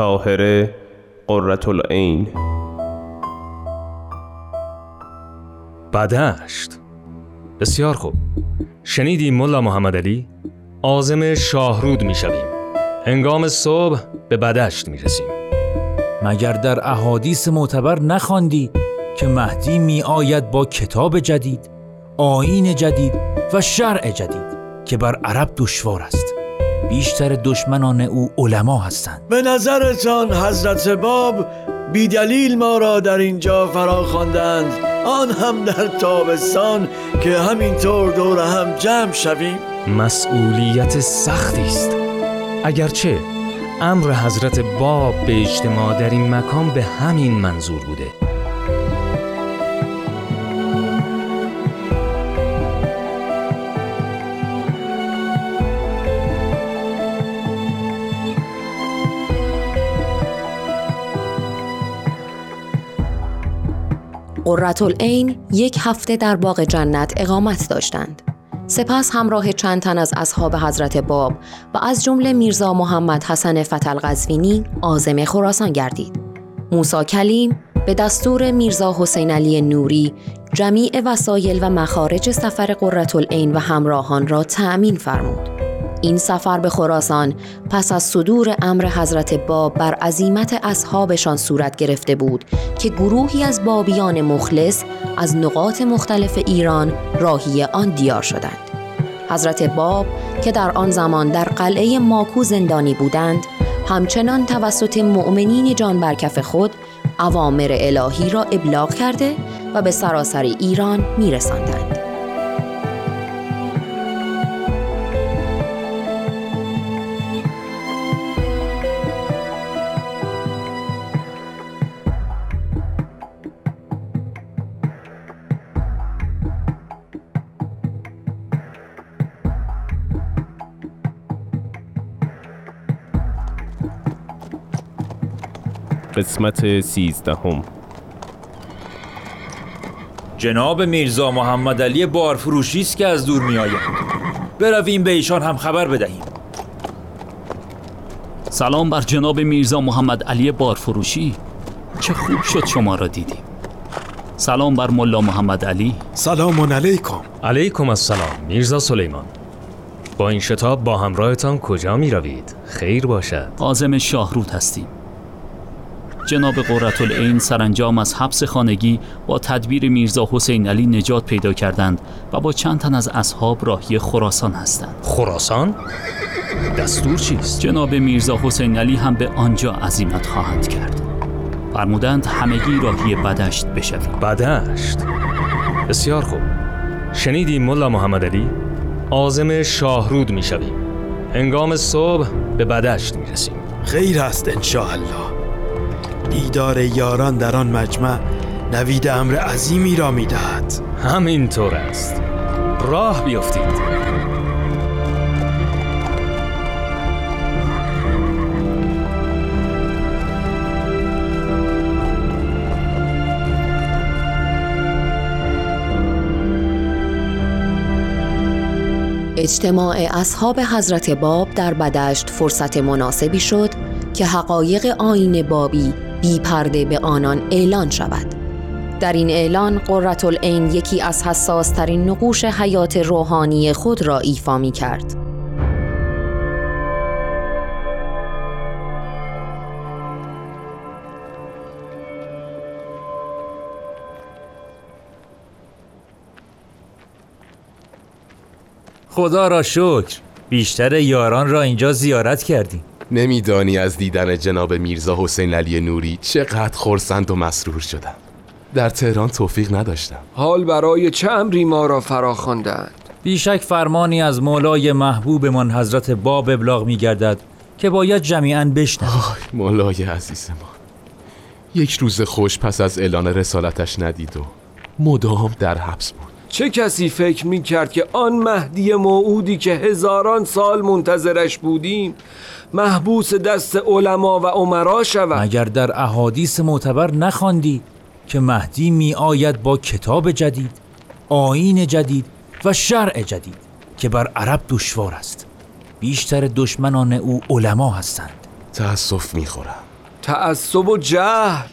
طاهره قرةالعین. بدشت. بسیار خوب. شنیدی ملا محمد علی؟ عازم شاهرود میشویم. هنگام صبح به بدشت میرسیم. مگر در احادیث معتبر نخواندی که مهدی می آید با کتاب جدید، آیین جدید و شرع جدید که بر عرب دشوار است. بیشتر دشمنان او علما هستند. به نظرتان حضرت باب بیدلیل ما را در اینجا فرا خواندند، آن هم در تابستان که همینطور دور هم جمع شویم؟ مسئولیت سختی است. اگرچه امر حضرت باب به اجتماع در این مکان به همین منظور بوده. قرةالعین یک هفته در باغ جنت اقامت داشتند. سپس همراه چند تن از اصحاب حضرت باب و از جمله میرزا محمد حسن فتح قزوینی عازم خراسان گردید. موسا کلیم به دستور میرزا حسین علی نوری جمیع وسایل و مخارج سفر قرةالعین و همراهان را تأمین فرمود. این سفر به خراسان پس از صدور امر حضرت باب بر عزیمت اصحابشان صورت گرفته بود که گروهی از بابیان مخلص از نقاط مختلف ایران راهی آن دیار شدند. حضرت باب که در آن زمان در قلعه ماکو زندانی بودند، همچنان توسط مؤمنین جان برکف خود اوامر الهی را ابلاغ کرده و به سراسر ایران می‌رساندند. قسمت 13. جناب میرزا محمد علی بارفروشی است که از دور می آید. برویم به ایشان هم خبر بدهیم. سلام بر جناب میرزا محمد علی بارفروشی. چه خوب شد شما را دیدیم. سلام بر ملا محمد علی. سلام علیکم. علیکم السلام میرزا سلیمان. با این شتاب با همراهتان کجا می روید؟ خیر باشد. عازم شاهرود هستیم. جناب قرةالعین سرانجام از حبس خانگی با تدبیر میرزا حسین علی نجات پیدا کردند و با چند تن از اصحاب راهی خراسان هستند. خراسان؟ دستور چیست؟ جناب میرزا حسین علی هم به آنجا عزیمت خواهند کرد. فرمودند همگی راهی بدشت بشوید. بدشت؟ بسیار خوب. شنیدی ملا محمد علی؟ عازم شاهرود میشویم. هنگام صبح به بدشت میرسیم. خیر است انشاءالله. دیدار یاران در آن مجمع نوید امر عظیمی را می دهد. همینطور است. راه بیافتید. اجتماع اصحاب حضرت باب در بدشت فرصت مناسبی شد که حقایق آیین بابی بی پرده به آنان اعلان شود. در این اعلان قرةالعین یکی از حساس ترین نقوش حیات روحانی خود را ایفا می کرد. خدا را شکر بیشتر یاران را اینجا زیارت کردیم. نمیدانی از دیدن جناب میرزا حسین علی نوری چقدر خرسند و مسرور شدم. در تهران توفیق نداشتم. حال برای چه امری ما را فرا خواندند؟ بیشک فرمانی از مولای محبوبمان حضرت باب ابلاغ می‌گردد که باید جمیعاً بشنویم. مولای عزیز ما یک روز خوش پس از اعلان رسالتش ندید و مدام در حبس بود. چه کسی فکر می‌کرد که آن مهدی موعودی که هزاران سال منتظرش بودیم محبوس دست علما و امرا شود؟ مگر در احادیث معتبر نخواندی که مهدی می آید با کتاب جدید، آیین جدید و شرع جدید که بر عرب دشوار است. بیشتر دشمنان او علما هستند. تأسف می‌خورم. تعصب و جهل.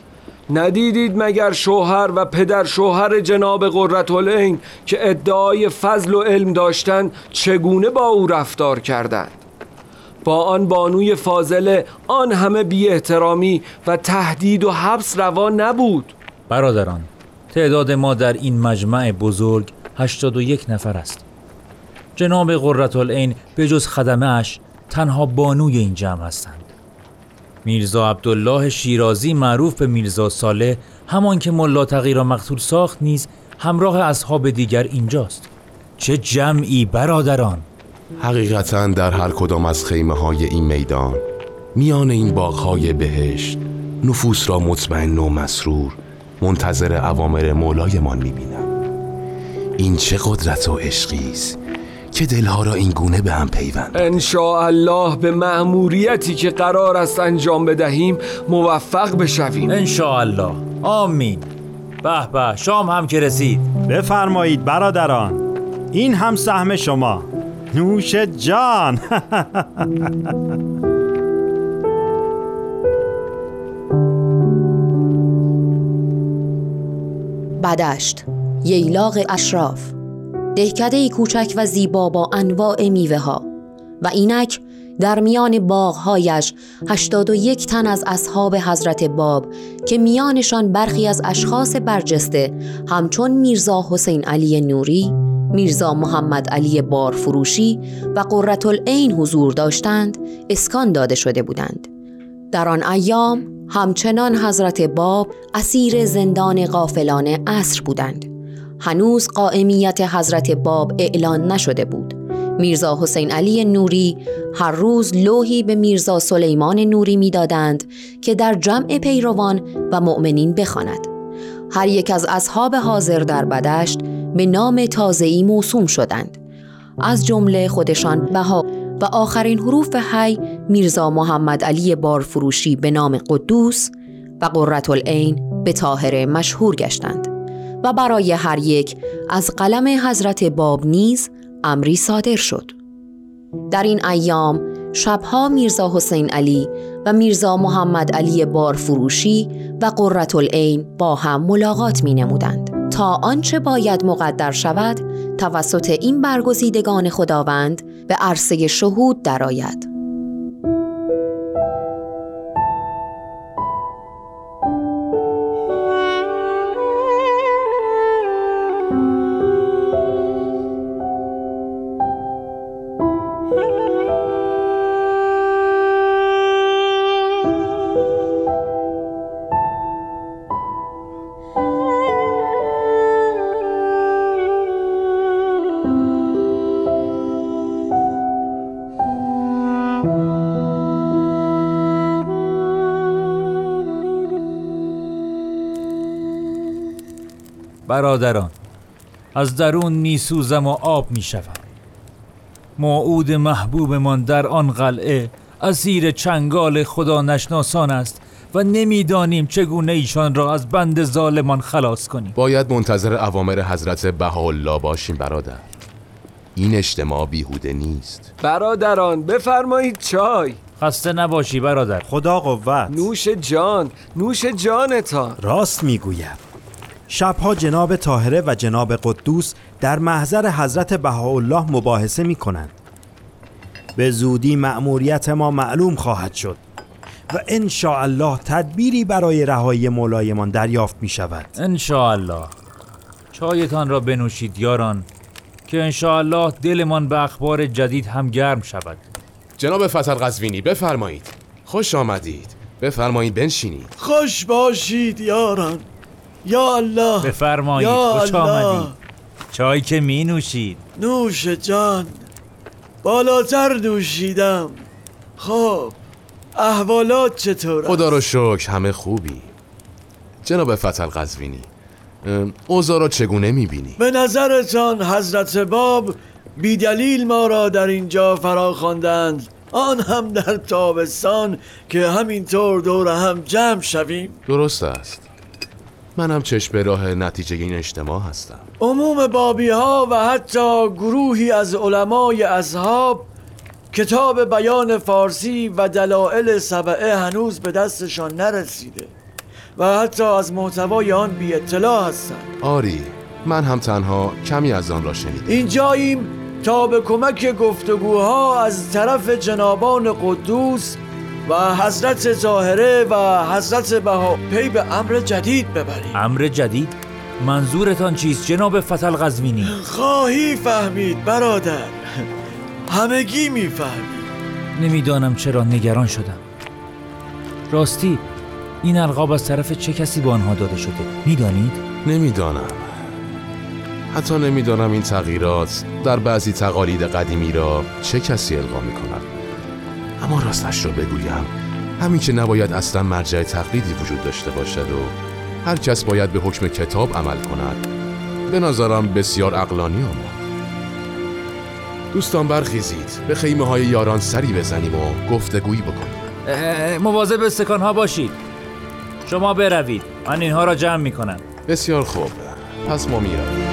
ندیدید مگر شوهر و پدر شوهر جناب قرةالعین که ادعای فضل و علم داشتند چگونه با او رفتار کردند؟ با آن بانوی فاضله آن همه بی احترامی و تهدید و حبس روا نبود. برادران، تعداد ما در این مجمع بزرگ 81 نفر است. جناب قرةالعین به جز خدمه اش تنها بانوی این جمع هستند. میرزا عبدالله شیرازی معروف به میرزا صالح، همان که ملا تقی را مقتول ساخت، نیز همراه اصحاب دیگر اینجاست. چه جمعی برادران! حقیقتاً در هر کدام از خیمه‌های این میدان، میان این باغ‌های بهشت، نفوس را مطمئن و مسرور منتظر اوامر مولایمان می‌بینم. این چه قدرت و عشقی است که دلها را این گونه به هم پیوند. انشاءالله به مأموریتی که قرار است انجام بدهیم موفق بشویم. انشاءالله. آمین. به به، شام هم که رسید. بفرمایید برادران، این هم سهم شما. نوش جان. بدشت، ییلاق اشراف، دهکده‌ای کوچک و زیبا با انواع میوه ها و اینک در میان باغهایش 81 تن از اصحاب حضرت باب که میانشان برخی از اشخاص برجسته همچون میرزا حسین علی نوری، میرزا محمد علی بارفروشی و قرةالعین حضور داشتند، اسکان داده شده بودند. در آن ایام همچنان حضرت باب اسیر زندان غافلانه عصر بودند. هنوز قائمیت حضرت باب اعلان نشده بود. میرزا حسین علی نوری هر روز لوحی به میرزا سلیمان نوری میدادند که در جمع پیروان و مؤمنین بخواند. هر یک از اصحاب حاضر در بدشت به نام تازه‌ای موسوم شدند، از جمله خودشان بها و آخرین حروف حی میرزا محمد علی بارفروشی به نام قدوس و قرةالعین به طاهره مشهور گشتند و برای هر یک از قلم حضرت باب نیز امری صادر شد. در این ایام شبها میرزا حسین علی و میرزا محمد علی بارفروشی و قرةالعین با هم ملاقات می نمودند تا آنچه باید مقدر شود توسط این برگزیدگان خداوند به عرصه شهود درآید. برادران، از درون می سوزم و آب می شوم. موعود محبوبمان در آن قلعه اسیر چنگال خدا نشناسان است و نمیدانیم چگونه ایشان را از بند ظالمان خلاص کنیم. باید منتظر اوامر حضرت بهاءالله باشیم برادر. این اجتماع بیهوده نیست. برادران بفرمایید چای. خسته نباشی برادر. خدا قوت. نوش جان، نوش جانتان. راست میگویم. شبها جناب طاهره و جناب قدوس در محضر حضرت بهاءالله مباحثه می کنند. به زودی مأموریت ما معلوم خواهد شد و انشاءالله تدبیری برای رهایی مولایمان دریافت می شود. انشاءالله. چایتان را بنوشید یاران که انشاءالله دلمان به اخبار جدید هم گرم شود. جناب فتح قزوینی بفرمایید. خوش آمدید. بفرمایید بنشینید. خوش باشید یاران. یا الله. بفرمایید. خوش آمدید. چای که می نوشید. نوش جان. بالاتر نوشیدم. خب احوالات چطور است؟ خدا رو شکر همه خوبی. جناب فتح قزوینی، اوضاع را چگونه می بینی؟ به نظرتان حضرت باب بی دلیل ما را در اینجا فرا خواندند، آن هم در تابستان که همینطور دور هم جمع شویم؟ درست است. من هم چشم به راه نتیجه این اجتماع هستم. عموم بابی ها و حتی گروهی از علمای اصحاب کتاب بیان فارسی و دلائل سبعه هنوز به دستشان نرسیده و حتی از محتوای آن بی اطلاع هستند. آری، من هم تنها کمی از آن را شنیدم. اینجاییم تا به کمک گفتگوها از طرف جنابان قدوس و حضرت طاهره و حضرت بها پی به امر جدید ببریم. امر جدید؟ منظورتان چیست جناب فتح قزوینی؟ خواهی فهمید برادر، همگی میفهمید. نمیدانم چرا نگران شدم. راستی این القاب از طرف چه کسی به آنها داده شده؟ میدانید؟ نمیدانم. حتی نمیدانم این تغییرات در بعضی تقالید قدیمی را چه کسی القا میکند. اما راستش را بگویم، همین که نباید اصلا مرجع تقلیدی وجود داشته باشد و هر کس باید به حکم کتاب عمل کند، به نظرم بسیار عقلانی آمد. دوستان برخیزید، به خیمه های یاران سری بزنیم و گفتگویی بکنیم. مواظب استکانها باشید. شما بروید، من اینها را جمع میکنم. بسیار خوب، پس ما میرویم.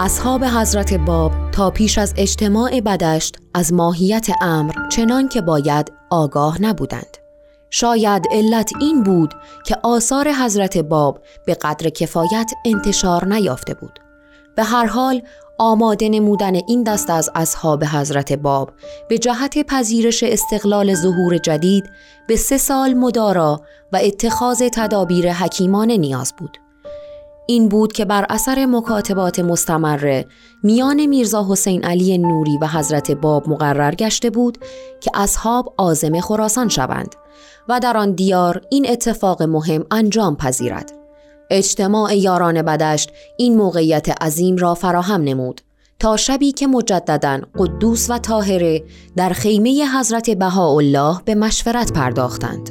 اصحاب حضرت باب تا پیش از اجتماع بدشت از ماهیت امر چنان که باید آگاه نبودند. شاید علت این بود که آثار حضرت باب به قدر کفایت انتشار نیافته بود. به هر حال آماده نمودن این دست از اصحاب حضرت باب به جهت پذیرش استقلال ظهور جدید به 3 سال مدارا و اتخاذ تدابیر حکیمانه نیاز بود. این بود که بر اثر مکاتبات مستمر میان میرزا حسین علی نوری و حضرت باب مقرر گشته بود که اصحاب عازم خراسان شوند و در آن دیار این اتفاق مهم انجام پذیرد. اجتماع یاران بدشت این موقعیت عظیم را فراهم نمود تا شبی که مجدداً قدوس و طاهره در خیمه حضرت بهاءالله به مشورت پرداختند.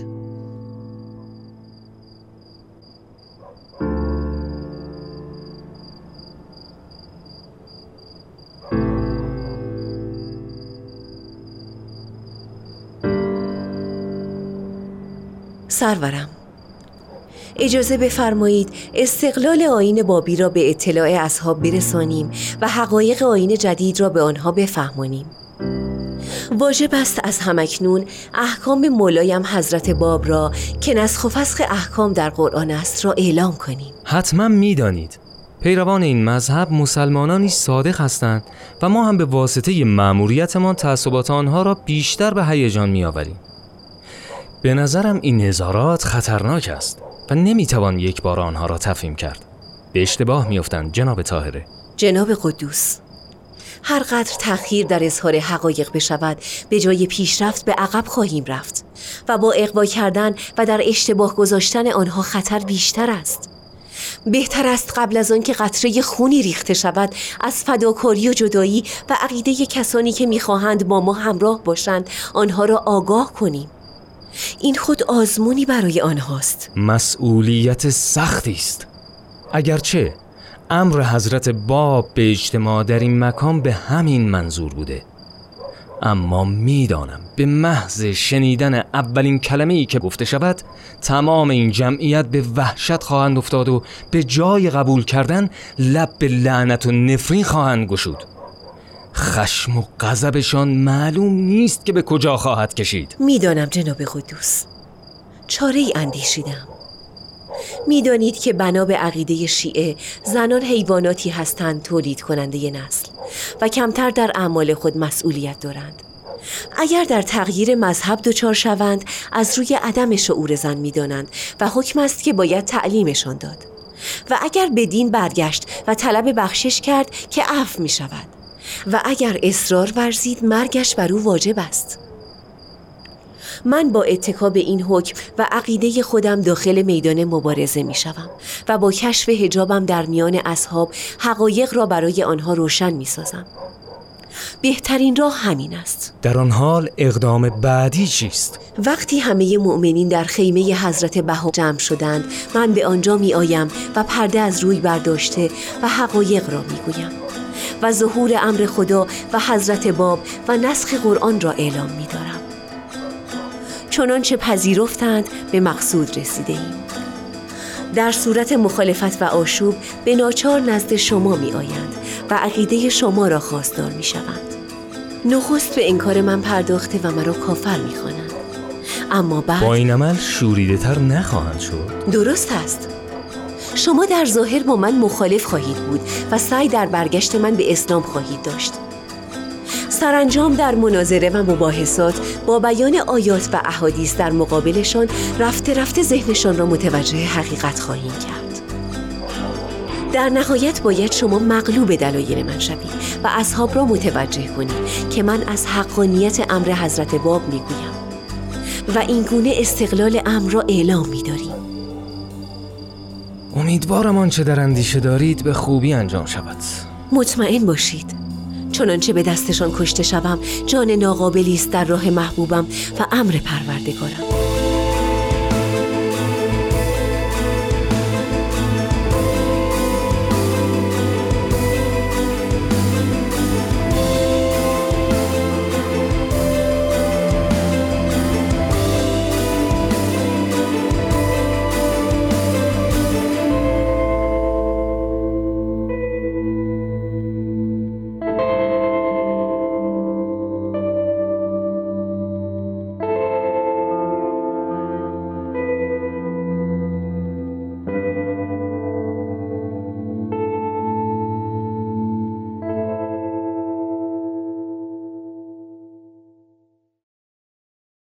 سرورم، اجازه بفرمایید استقلال آیین بابی را به اطلاع اصحاب برسانیم و حقایق آیین جدید را به آنها بفهمانیم. واجب است از همکنون احکام مولایم حضرت باب را که نسخ و فسخ احکام در قرآن است را اعلام کنیم. حتما میدانید پیروان این مذهب مسلمانانی صادق هستند و ما هم به واسطه مأموریتمان تعصبات آنها را بیشتر به هیجان میآوریم. به نظرم این نظارات خطرناک است و نمیتوان یک بار آنها را تفهیم کرد. به اشتباه میافتند جناب طاهره. جناب قدوس، هر قدر تأخیر در اظهار حقایق بشود به جای پیشرفت به عقب خواهیم رفت و با اغوا کردن و در اشتباه گذاشتن آنها خطر بیشتر است. بهتر است قبل از آن که قطره خونی ریخته شود از فداکاری و جدایی و عقیده کسانی که میخواهند با ما همراه باشند آنها را آگاه کنیم. این خود آزمونی برای آنهاست. مسئولیت سختی است. اگرچه امر حضرت باب به اجتماع در این مکان به همین منظور بوده، اما میدانم به محض شنیدن اولین کلمه‌ای که گفته شود تمام این جمعیت به وحشت خواهند افتاد و به جای قبول کردن لب به لعنت و نفرین خواهند گشود. خشم و غضبشان معلوم نیست که به کجا خواهد کشید. میدانم جناب قدوس، چاره‌ای اندیشیدم. میدانید که بنا به عقیده شیعه زنان حیواناتی هستند تولید کننده نسل و کمتر در اعمال خود مسئولیت دارند. اگر در تغییر مذهب دچار شوند از روی عدم شعور زن میدانند و حکم است که باید تعلیمشان داد و اگر به دین برگشت و طلب بخشش کرد که عفو میشود و اگر اصرار ورزید مرگش بر او واجب است. من با اتکا به این حکم و عقیده خودم داخل میدان مبارزه می شوم و با کشف حجابم در میان اصحاب حقایق را برای آنها روشن می سازم. بهترین راه همین است. در آن حال اقدام بعدی چیست؟ وقتی همه مؤمنین در خیمه حضرت بها جمع شدند، من به آنجا می آیم و پرده از روی برداشته و حقایق را می گویم و ظهور امر خدا و حضرت باب و نسخ قرآن را اعلام می دارم. چنانچه پذیرفتند به مقصود رسیده ایم. در صورت مخالفت و آشوب به ناچار نزد شما می آیند و عقیده شما را خواستار می شوند. نخست به انکار من پرداخته و مرا کافر می خوانند، اما بعد با این عمل شوریده تر نخواهند شد. درست است. شما در ظاهر با من مخالف خواهید بود و سعی در برگشت من به اسلام خواهید داشت. سرانجام در مناظره و مباحثات با بیان آیات و احادیث در مقابلشان رفته رفته ذهنشان را متوجه حقیقت خواهیم کرد. در نهایت باید شما مغلوب دلایل من شوید و اصحاب را متوجه کنید که من از حقانیت امر حضرت باب میگویم و اینگونه استقلال امر را اعلام می‌داریم. امیدوارم آنچه در اندیشه دارید به خوبی انجام شود. مطمئن باشید. چنانچه به دستشان کشته شوم، جان ناقابلی است در راه محبوبم و امر پروردگارم.